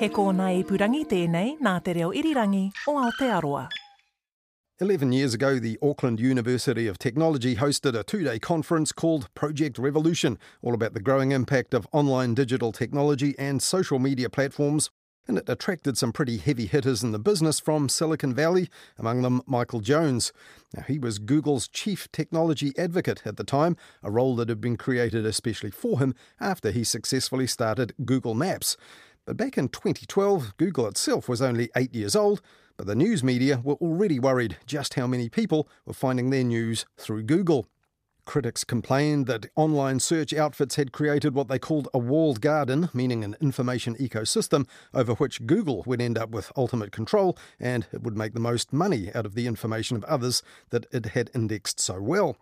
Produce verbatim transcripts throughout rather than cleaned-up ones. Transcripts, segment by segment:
He kōna ipurangi tēnei nā te reo irirangi o Aotearoa. Eleven years ago, the Auckland University of Technology hosted a two-day conference called Project Revolution, all about the growing impact of online digital technology and social media platforms, and it attracted some pretty heavy hitters in the business from Silicon Valley, among them Michael Jones. Now, he was Google's chief technology advocate at the time, a role that had been created especially for him after he successfully started Google Maps. But back in twenty twelve, Google itself was only eight years old, but the news media were already worried just how many people were finding their news through Google. Critics complained that online search outfits had created what they called a walled garden, meaning an information ecosystem over which Google would end up with ultimate control, and it would make the most money out of the information of others that it had indexed so well.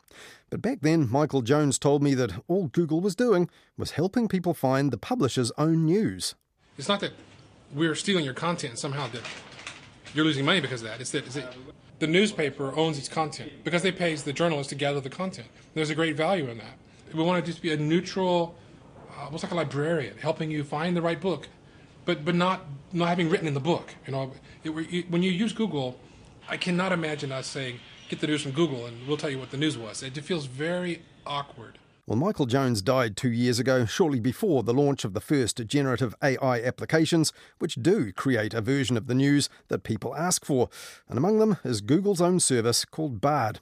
But back then, Michael Jones told me that all Google was doing was helping people find the publisher's own news. It's not that we're stealing your content somehow, that you're losing money because of that. It's that, it's that the newspaper owns its content because they pays the journalists to gather the content. There's a great value in that. We want it just to be a neutral, uh, almost like a librarian, helping you find the right book, but but not not having written in the book. You know, it, it, when you use Google, I cannot imagine us saying, "Get the news from Google, and we'll tell you what the news was." It feels very awkward. Well, Michael Jones died two years ago, shortly before the launch of the first generative A I applications, which do create a version of the news that people ask for. And among them is Google's own service called Bard.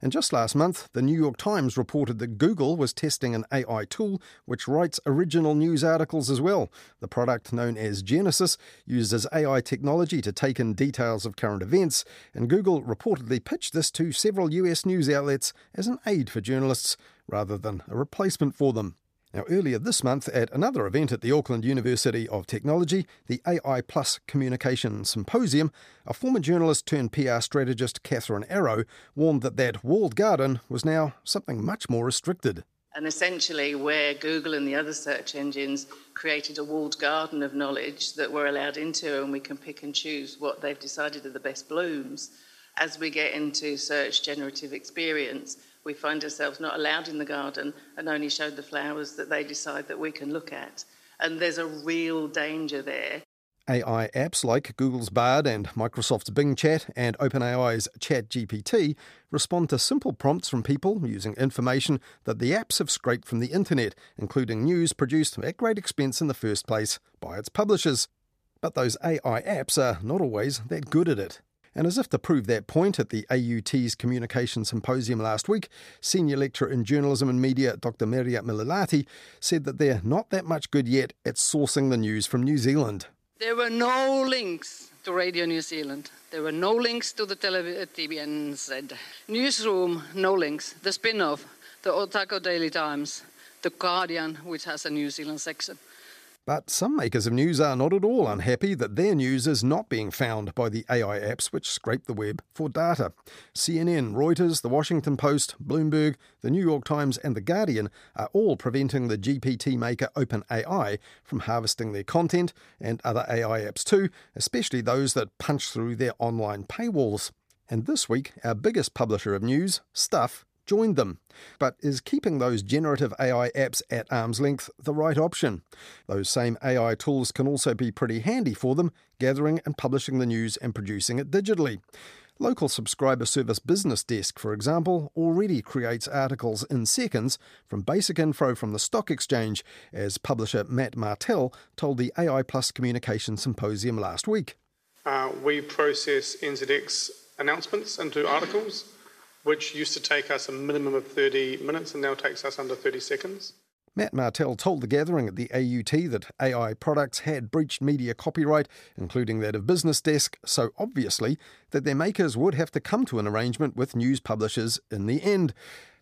And just last month, the New York Times reported that Google was testing an A I tool which writes original news articles as well. The product, known as Genesis, uses A I technology to take in details of current events, and Google reportedly pitched this to several U S news outlets as an aid for journalists, rather than a replacement for them. Now, earlier this month, at another event at the Auckland University of Technology, the A I Plus Communication Symposium, a former journalist turned P R strategist Catherine Arrow warned that that walled garden was now something much more restricted. And essentially where Google and the other search engines created a walled garden of knowledge that we're allowed into, and we can pick and choose what they've decided are the best blooms, as we get into search generative experience, we find ourselves not allowed in the garden and only showed the flowers that they decide that we can look at. And there's a real danger there. A I apps like Google's Bard and Microsoft's Bing Chat and OpenAI's ChatGPT respond to simple prompts from people using information that the apps have scraped from the internet, including news produced at great expense in the first place by its publishers. But those A I apps are not always that good at it. And as if to prove that point, at the A U T's Communication Symposium last week, Senior Lecturer in Journalism and Media Doctor Maria Mililati said that they're not that much good yet at sourcing the news from New Zealand. There were no links to Radio New Zealand. There were no links to the tele- T V N Z. Newsroom, no links. The Spin-off, the Otago Daily Times, The Guardian, which has a New Zealand section. But some makers of news are not at all unhappy that their news is not being found by the A I apps which scrape the web for data. C N N, Reuters, The Washington Post, Bloomberg, The New York Times and The Guardian are all preventing the G P T maker OpenAI from harvesting their content, and other A I apps too, especially those that punch through their online paywalls. And this week, our biggest publisher of news, Stuff, joined them. But is keeping those generative A I apps at arm's length the right option? Those same A I tools can also be pretty handy for them, gathering and publishing the news and producing it digitally. Local subscriber service Business Desk, for example, already creates articles in seconds from basic info from the stock exchange, as publisher Matt Martell told the A I Plus Communication Symposium last week. Uh, we process N Z X announcements into articles, which used to take us a minimum of thirty minutes and now takes us under thirty seconds. Matt Martell told the gathering at the A U T that A I products had breached media copyright, including that of Business Desk, so obviously that their makers would have to come to an arrangement with news publishers in the end.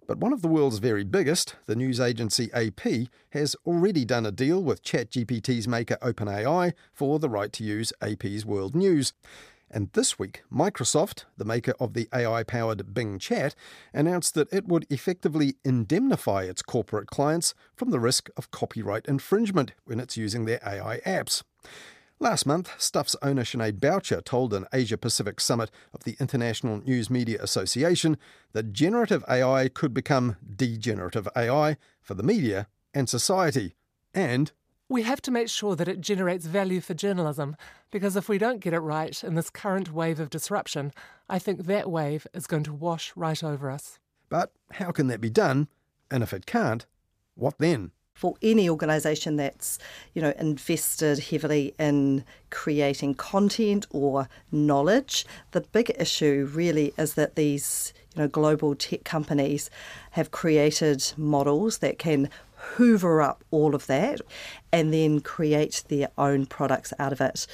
But one of the world's very biggest, the news agency A P, has already done a deal with ChatGPT's maker OpenAI for the right to use A P's World News. And this week, Microsoft, the maker of the A I-powered Bing Chat, announced that it would effectively indemnify its corporate clients from the risk of copyright infringement when it's using their A I apps. Last month, Stuff's owner Sinead Boucher told an Asia-Pacific summit of the International News Media Association that generative A I could become degenerative A I for the media and society, and We have to make sure that it generates value for journalism, because if we don't get it right in this current wave of disruption, I think that wave is going to wash right over us. But how can that be done? And if it can't, what then? For any organisation that's, you know, invested heavily in creating content or knowledge, the big issue really is that these, you know, global tech companies have created models that can hoover up all of that and then create their own products out of it.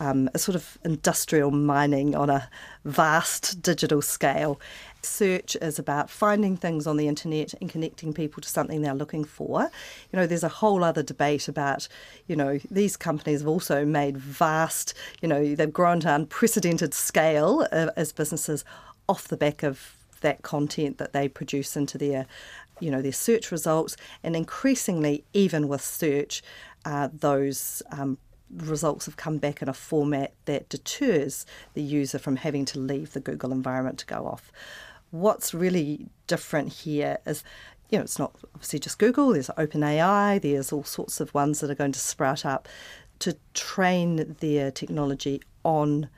Um, a sort of industrial mining on a vast digital scale. Search is about finding things on the internet and connecting people to something they're looking for. You know, there's a whole other debate about, you know, these companies have also made vast, you know, they've grown to unprecedented scale uh, as businesses off the back of that content that they produce into their, you know, their search results. And increasingly, even with search, uh, those um, results have come back in a format that deters the user from having to leave the Google environment to go off. What's really different here is, you know, it's not obviously just Google, there's OpenAI, there's all sorts of ones that are going to sprout up to train their technology on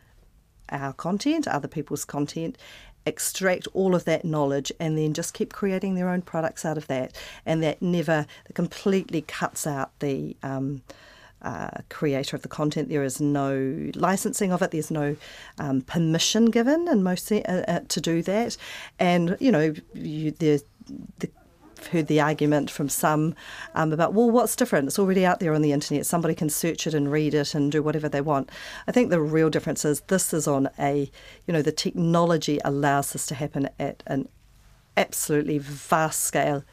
our content, other people's content, extract all of that knowledge and then just keep creating their own products out of that. And that never that completely cuts out the um, uh, creator of the content. There is no licensing of it. There's no um, permission given in most uh, uh, to do that. And, you know, you, the, the heard the argument from some um, about, well, what's different? It's already out there on the internet. Somebody can search it and read it and do whatever they want. I think the real difference is this is on a, you know, the technology allows this to happen at an absolutely vast scale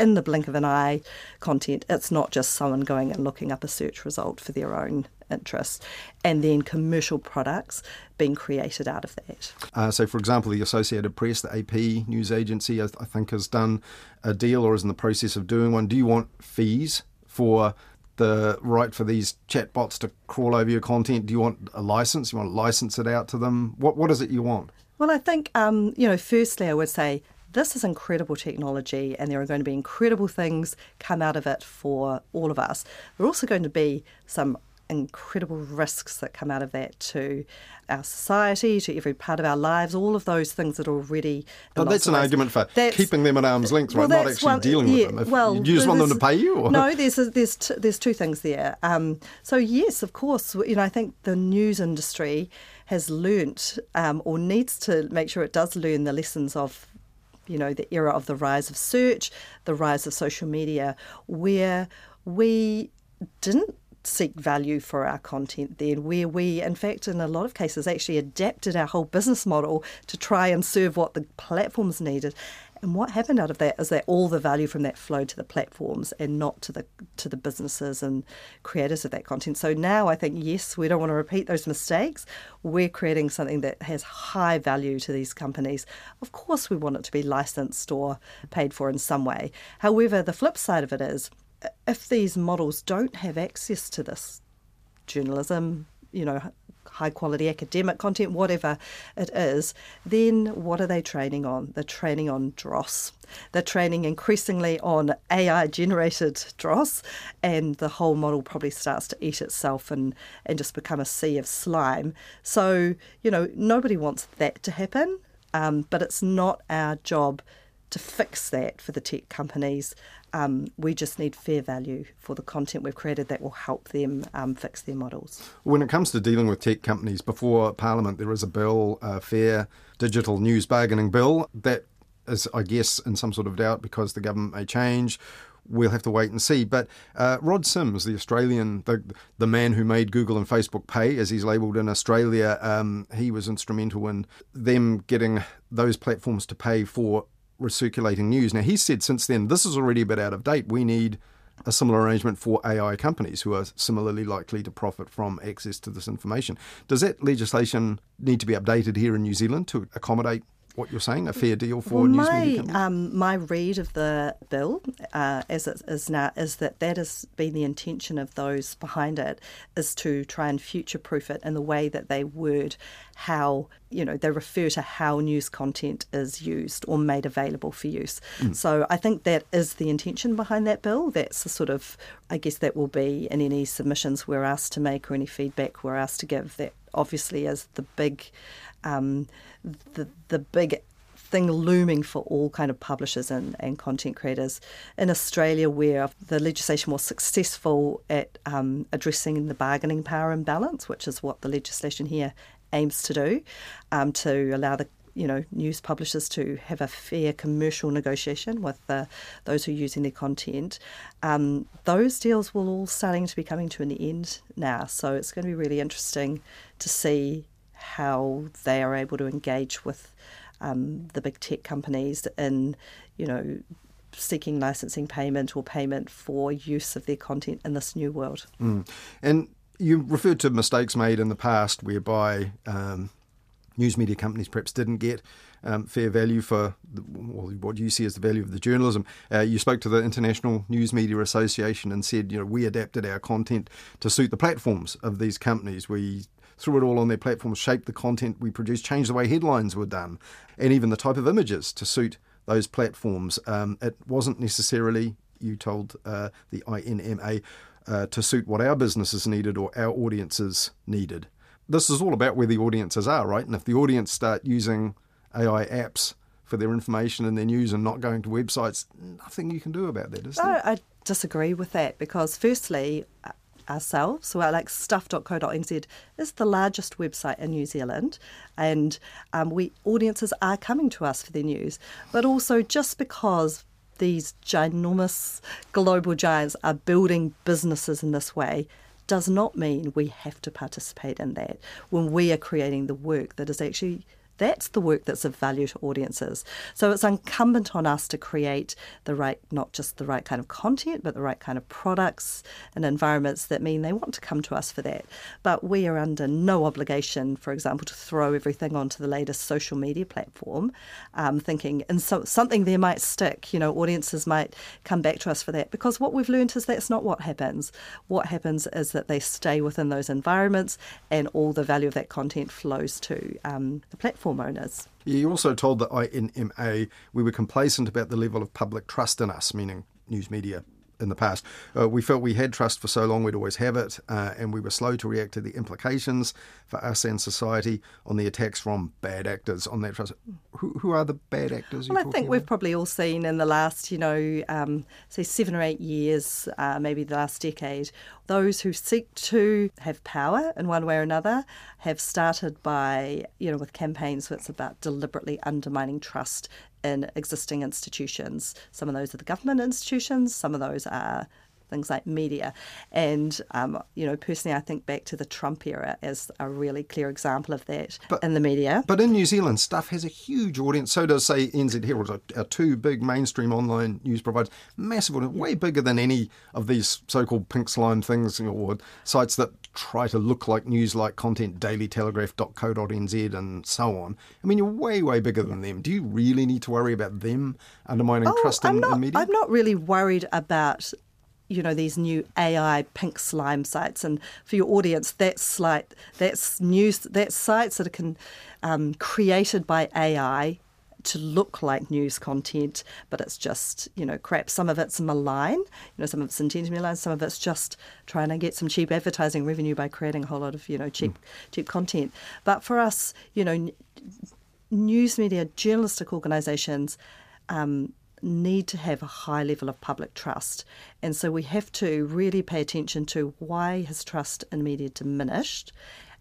in the blink of an eye content. It's not just someone going and looking up a search result for their own interests and then commercial products being created out of that. Uh, so, for example, the Associated Press, the A P news agency, I, th- I think has done a deal or is in the process of doing one. Do you want fees for the right for these chatbots to crawl over your content? Do you want a license? You want to license it out to them? What, what is it you want? Well, I think, um, you know, firstly, I would say this is incredible technology and there are going to be incredible things come out of it for all of us. There are also going to be some incredible risks that come out of that to our society, to every part of our lives, all of those things that are already... But that's an argument for that's, keeping them at arm's length, well, right? Not actually one, dealing yeah, with them. If well, you just want them to pay you? Or? No, there's a, there's t- there's two things there. Um, so yes, of course, you know, I think the news industry has learnt um, or needs to make sure it does learn the lessons of, you know, the era of the rise of search, the rise of social media, where we didn't seek value for our content then, where we, in fact, in a lot of cases, actually adapted our whole business model to try and serve what the platforms needed. And what happened out of that is that all the value from that flowed to the platforms and not to the to the businesses and creators of that content. So now I think, yes, we don't want to repeat those mistakes. We're creating something that has high value to these companies. Of course, we want it to be licensed or paid for in some way. However, the flip side of it is, if these models don't have access to this journalism, you know, high quality academic content, whatever it is, then what are they training on? They're training on dross. They're training increasingly on A I generated dross, and the whole model probably starts to eat itself and, and just become a sea of slime. So, you know, nobody wants that to happen, um, but it's not our job to fix that for the tech companies. Um, we just need fair value for the content we've created that will help them um, fix their models. When it comes to dealing with tech companies, before Parliament there is a bill, a Fair Digital News Bargaining Bill, that is, I guess, in some sort of doubt because the government may change. We'll have to wait and see. But uh, Rod Sims, the Australian, the, the man who made Google and Facebook pay, as he's labelled in Australia, um, he was instrumental in them getting those platforms to pay for recirculating news. Now, he said since then, this is already a bit out of date. We need a similar arrangement for A I companies who are similarly likely to profit from access to this information. Does that legislation need to be updated here in New Zealand to accommodate what you're saying, a fair deal for well, news my, media companies? Um, my read of the bill, uh, as it is now, is that that has been the intention of those behind it, is to try and future-proof it in the way that they word how, you know, they refer to how news content is used or made available for use. Mm. So I think that is the intention behind that bill. That's the sort of, I guess that will be in any submissions we're asked to make or any feedback we're asked to give. That obviously is the big, um, the the big thing looming for all kind of publishers and, and content creators in Australia, where the legislation was successful at um, addressing the bargaining power imbalance, which is what the legislation here aims to do, um, to allow the you know news publishers to have a fair commercial negotiation with uh, those who are using their content. Um, those deals will all starting to be coming to an end now, so it's going to be really interesting to see how they are able to engage with um, the big tech companies in you know seeking licensing payment or payment for use of their content in this new world. Mm. And you referred to mistakes made in the past whereby um, news media companies perhaps didn't get um, fair value for the, well, what you see as the value of the journalism. Uh, you spoke to the International News Media Association and said, you know, we adapted our content to suit the platforms of these companies. We threw it all on their platforms, shaped the content we produced, changed the way headlines were done, and even the type of images to suit those platforms. Um, it wasn't necessarily, you told uh, the I N M A, Uh, to suit what our businesses needed or our audiences needed. This is all about where the audiences are, right? And if the audience start using A I apps for their information and their news and not going to websites, nothing you can do about that, is there? No, I disagree with that because firstly, ourselves, so like stuff dot co dot n z is the largest website in New Zealand, and um, we audiences are coming to us for their news. But also just because these ginormous global giants are building businesses in this way does not mean we have to participate in that when we are creating the work that is actually, that's the work that's of value to audiences. So it's incumbent on us to create the right, not just the right kind of content, but the right kind of products and environments that mean they want to come to us for that. But we are under no obligation, for example, to throw everything onto the latest social media platform, um, thinking and so something there might stick. You know, audiences might come back to us for that because what we've learned is that's not what happens. What happens is that they stay within those environments and all the value of that content flows to um, the platform owners. You also told the I N M A we were complacent about the level of public trust in us, meaning news media in the past. Uh, we felt we had trust for so long, we'd always have it, uh, and we were slow to react to the implications for us and society on the attacks from bad actors on that trust. Who, who are the bad actors? Well, I think we've about? probably all seen in the last, you know, um, say seven or eight years, uh, maybe the last decade, those who seek to have power in one way or another have started by, you know, with campaigns where it's about deliberately undermining trust in existing institutions. Some of those are the government institutions, some of those are things like media. And, um, you know, personally, I think back to the Trump era as a really clear example of that but, in the media. But in New Zealand, Stuff has a huge audience. So does, say, N Z Herald, our two big mainstream online news providers. Massive audience, yeah. Way bigger than any of these so-called pink slime things or sites that try to look like news-like content, Daily Telegraph dot co dot n z and so on. I mean, you're way, way bigger than them. Do you really need to worry about them undermining oh, trust in, not, in media? I'm not really worried about you know, these new A I pink slime sites. And for your audience, that's, like, that's, news, that's sites that are can, um, created by A I to look like news content, but it's just, you know, crap. Some of it's malign, you know, some of it's intended to be malign, some of it's just trying to get some cheap advertising revenue by creating a whole lot of, you know, cheap, mm. cheap content. But for us, you know, n- news media, journalistic organisations, um, need to have a high level of public trust. And so we have to really pay attention to why has trust in media diminished?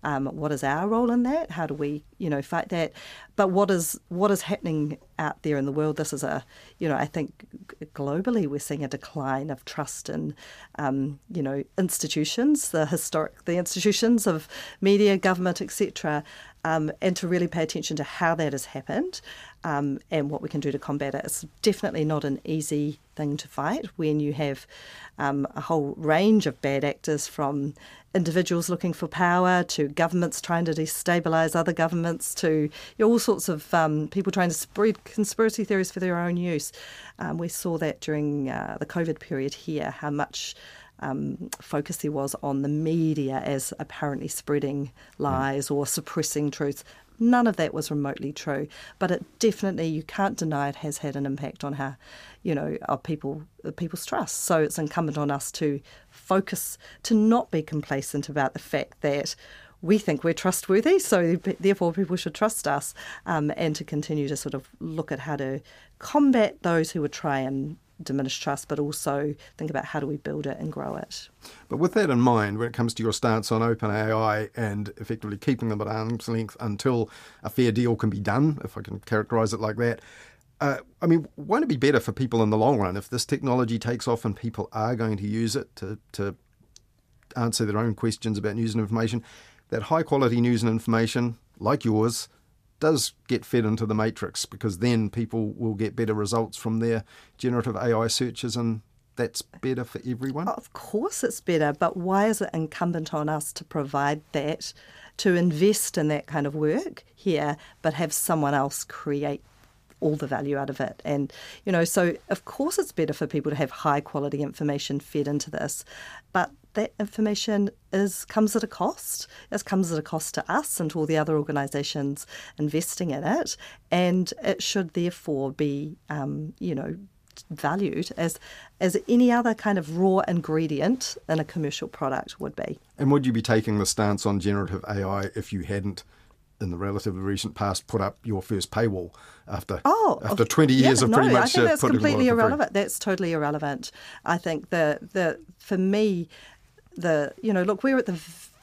Um, what is our role in that? How do we, you know, fight that? But what is what is happening out there in the world? This is a, you know, I think globally we're seeing a decline of trust in, um, you know, institutions, the historic, the institutions of media, government, et cetera. Um, and to really pay attention to how that has happened um, and what we can do to combat it. It's definitely not an easy thing to fight when you have um, a whole range of bad actors, from individuals looking for power to governments trying to destabilise other governments. governments to you know, all sorts of um, people trying to spread conspiracy theories for their own use. Um, we saw that during uh, the COVID period here, how much um, focus there was on the media as apparently spreading lies or suppressing truths. None of that was remotely true, but it definitely, you can't deny it, has had an impact on how, you know, our people, people's trust. So it's incumbent on us to focus, to not be complacent about the fact that we think we're trustworthy, so therefore people should trust us, um, and to continue to sort of look at how to combat those who would try and diminish trust, but also think about how do we build it and grow it. But with that in mind, when it comes to your stance on OpenAI and effectively keeping them at arm's length until a fair deal can be done, if I can characterise it like that, uh, I mean, won't it be better for people in the long run if this technology takes off and people are going to use it to, to answer their own questions about news and information, that high-quality news and information, like yours, does get fed into the matrix, because then people will get better results from their generative A I searches, and that's better for everyone? Of course it's better, but why is it incumbent on us to provide that, to invest in that kind of work here, but have someone else create all the value out of it? And, you know, so of course it's better for people to have high-quality information fed into this, but that information is comes at a cost. It comes at a cost to us and to all the other organisations investing in it, and it should therefore be, um, you know, valued as as any other kind of raw ingredient in a commercial product would be. And would you be taking the stance on generative A I if you hadn't, in the relatively recent past, put up your first paywall after oh, after twenty yeah, years of no, pretty much... I think that's uh, completely irrelevant. That's totally irrelevant. I think the the for me... The, you know, look, we're at the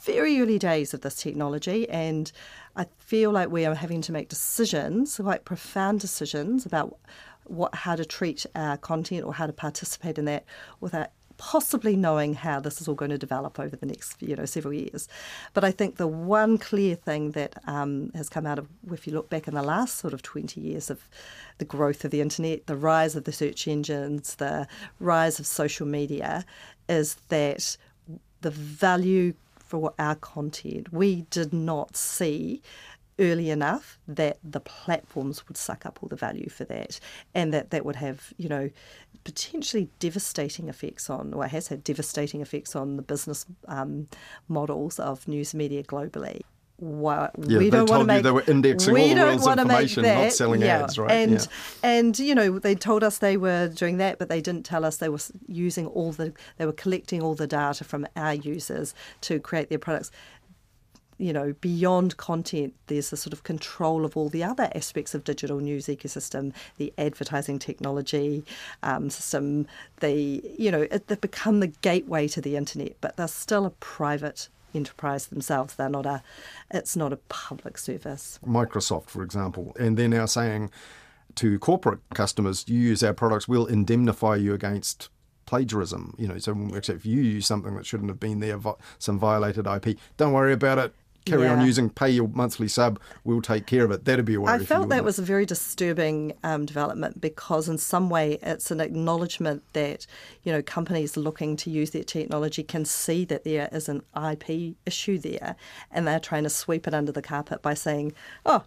very early days of this technology, and I feel like we are having to make decisions, quite profound decisions, about what, how to treat our content or how to participate in that without possibly knowing how this is all going to develop over the next, you know, several years. But I think the one clear thing that um, has come out of, if you look back in the last sort of twenty years of the growth of the internet, the rise of the search engines, the rise of social media, is that the value for our content. We did not see early enough that the platforms would suck up all the value for that, and that that would have, you know, potentially devastating effects on, or has had devastating effects on the business um, models of news media globally. Wow. Yeah, we don't want to make, they were indexing all the world's information, not selling yeah. ads, right? And, yeah. and, you know, they told us they were doing that, but they didn't tell us they were using all the, they were collecting all the data from our users to create their products. You know, beyond content, there's a sort of control of all the other aspects of digital news ecosystem, the advertising technology um, system, the, you know, it, they've become the gateway to the internet, but they're still a private enterprise themselves. They're not a, it's not a public service. Microsoft, for example, and they're now saying to corporate customers, you use our products, we'll indemnify you against plagiarism. You know, so if you use something that shouldn't have been there, some violated I P, don't worry about it. Carry yeah. on using, pay your monthly sub, we'll take care of it. That'd be a worry. I felt that was a very disturbing um, development, because in some way it's an acknowledgement that, you know, companies looking to use their technology can see that there is an I P issue there, and they're trying to sweep it under the carpet by saying, oh,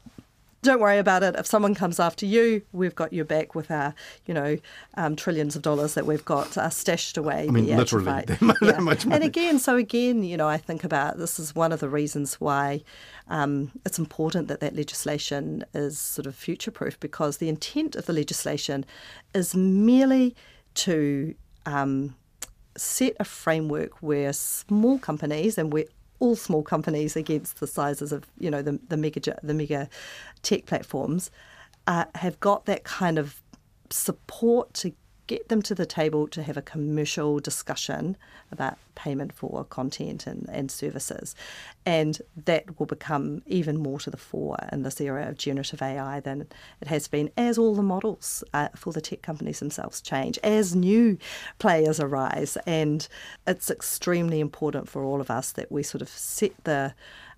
don't worry about it. If someone comes after you, we've got your back with our, you know, um, trillions of dollars that we've got uh, stashed away. I mean, literally, that yeah. much money. And again, so again, you know, I think about this is one of the reasons why um, it's important that that legislation is sort of future-proof, because the intent of the legislation is merely to um, set a framework where small companies, and we're all small companies against the sizes of, you know, the, the mega the mega tech platforms, uh, have got that kind of support to get them to the table to have a commercial discussion about payment for content and, and services. And that will become even more to the fore in this era of generative A I than it has been, as all the models uh, for the tech companies themselves change, as new players arise. And it's extremely important for all of us that we sort of set the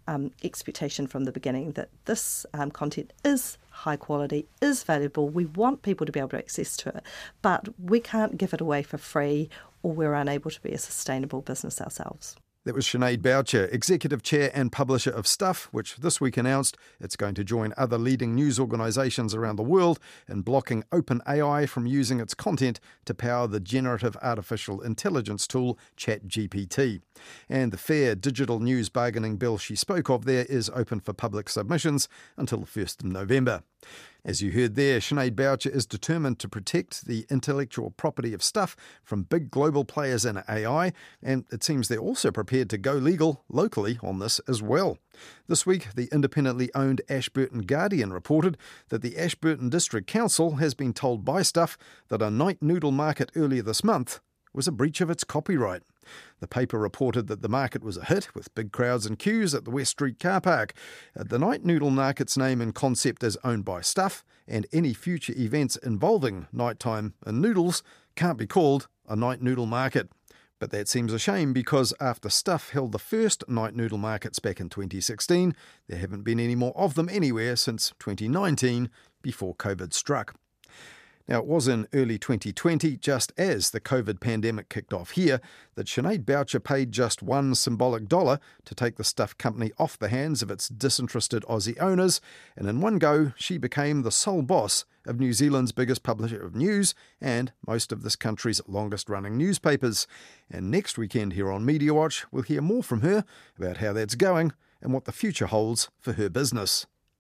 um, expectation from the beginning that this um, content is high quality, is valuable. We want people to be able to access to it, but we can't give it away for free, or we're unable to be a sustainable business ourselves. That was Sinead Boucher, Executive Chair and Publisher of Stuff, which this week announced it's going to join other leading news organisations around the world in blocking OpenAI from using its content to power the generative artificial intelligence tool ChatGPT. And the fair digital news bargaining bill she spoke of there is open for public submissions until the first of November. As you heard there, Sinead Boucher is determined to protect the intellectual property of Stuff from big global players in A I, and it seems they're also prepared to go legal locally on this as well. This week, the independently owned Ashburton Guardian reported that the Ashburton District Council has been told by Stuff that a night noodle market earlier this month was a breach of its copyright. The paper reported that the market was a hit, with big crowds and queues at the West Street car park. The night noodle market's name and concept is owned by Stuff, and any future events involving nighttime and noodles can't be called a night noodle market. But that seems a shame, because after Stuff held the first night noodle markets back in twenty sixteen, there haven't been any more of them anywhere since twenty nineteen, before COVID struck. Now, it was in early twenty twenty, just as the COVID pandemic kicked off here, that Sinead Boucher paid just one symbolic dollar to take the Stuff company off the hands of its disinterested Aussie owners, and in one go, she became the sole boss of New Zealand's biggest publisher of news and most of this country's longest-running newspapers. And next weekend here on Media Watch, we'll hear more from her about how that's going and what the future holds for her business.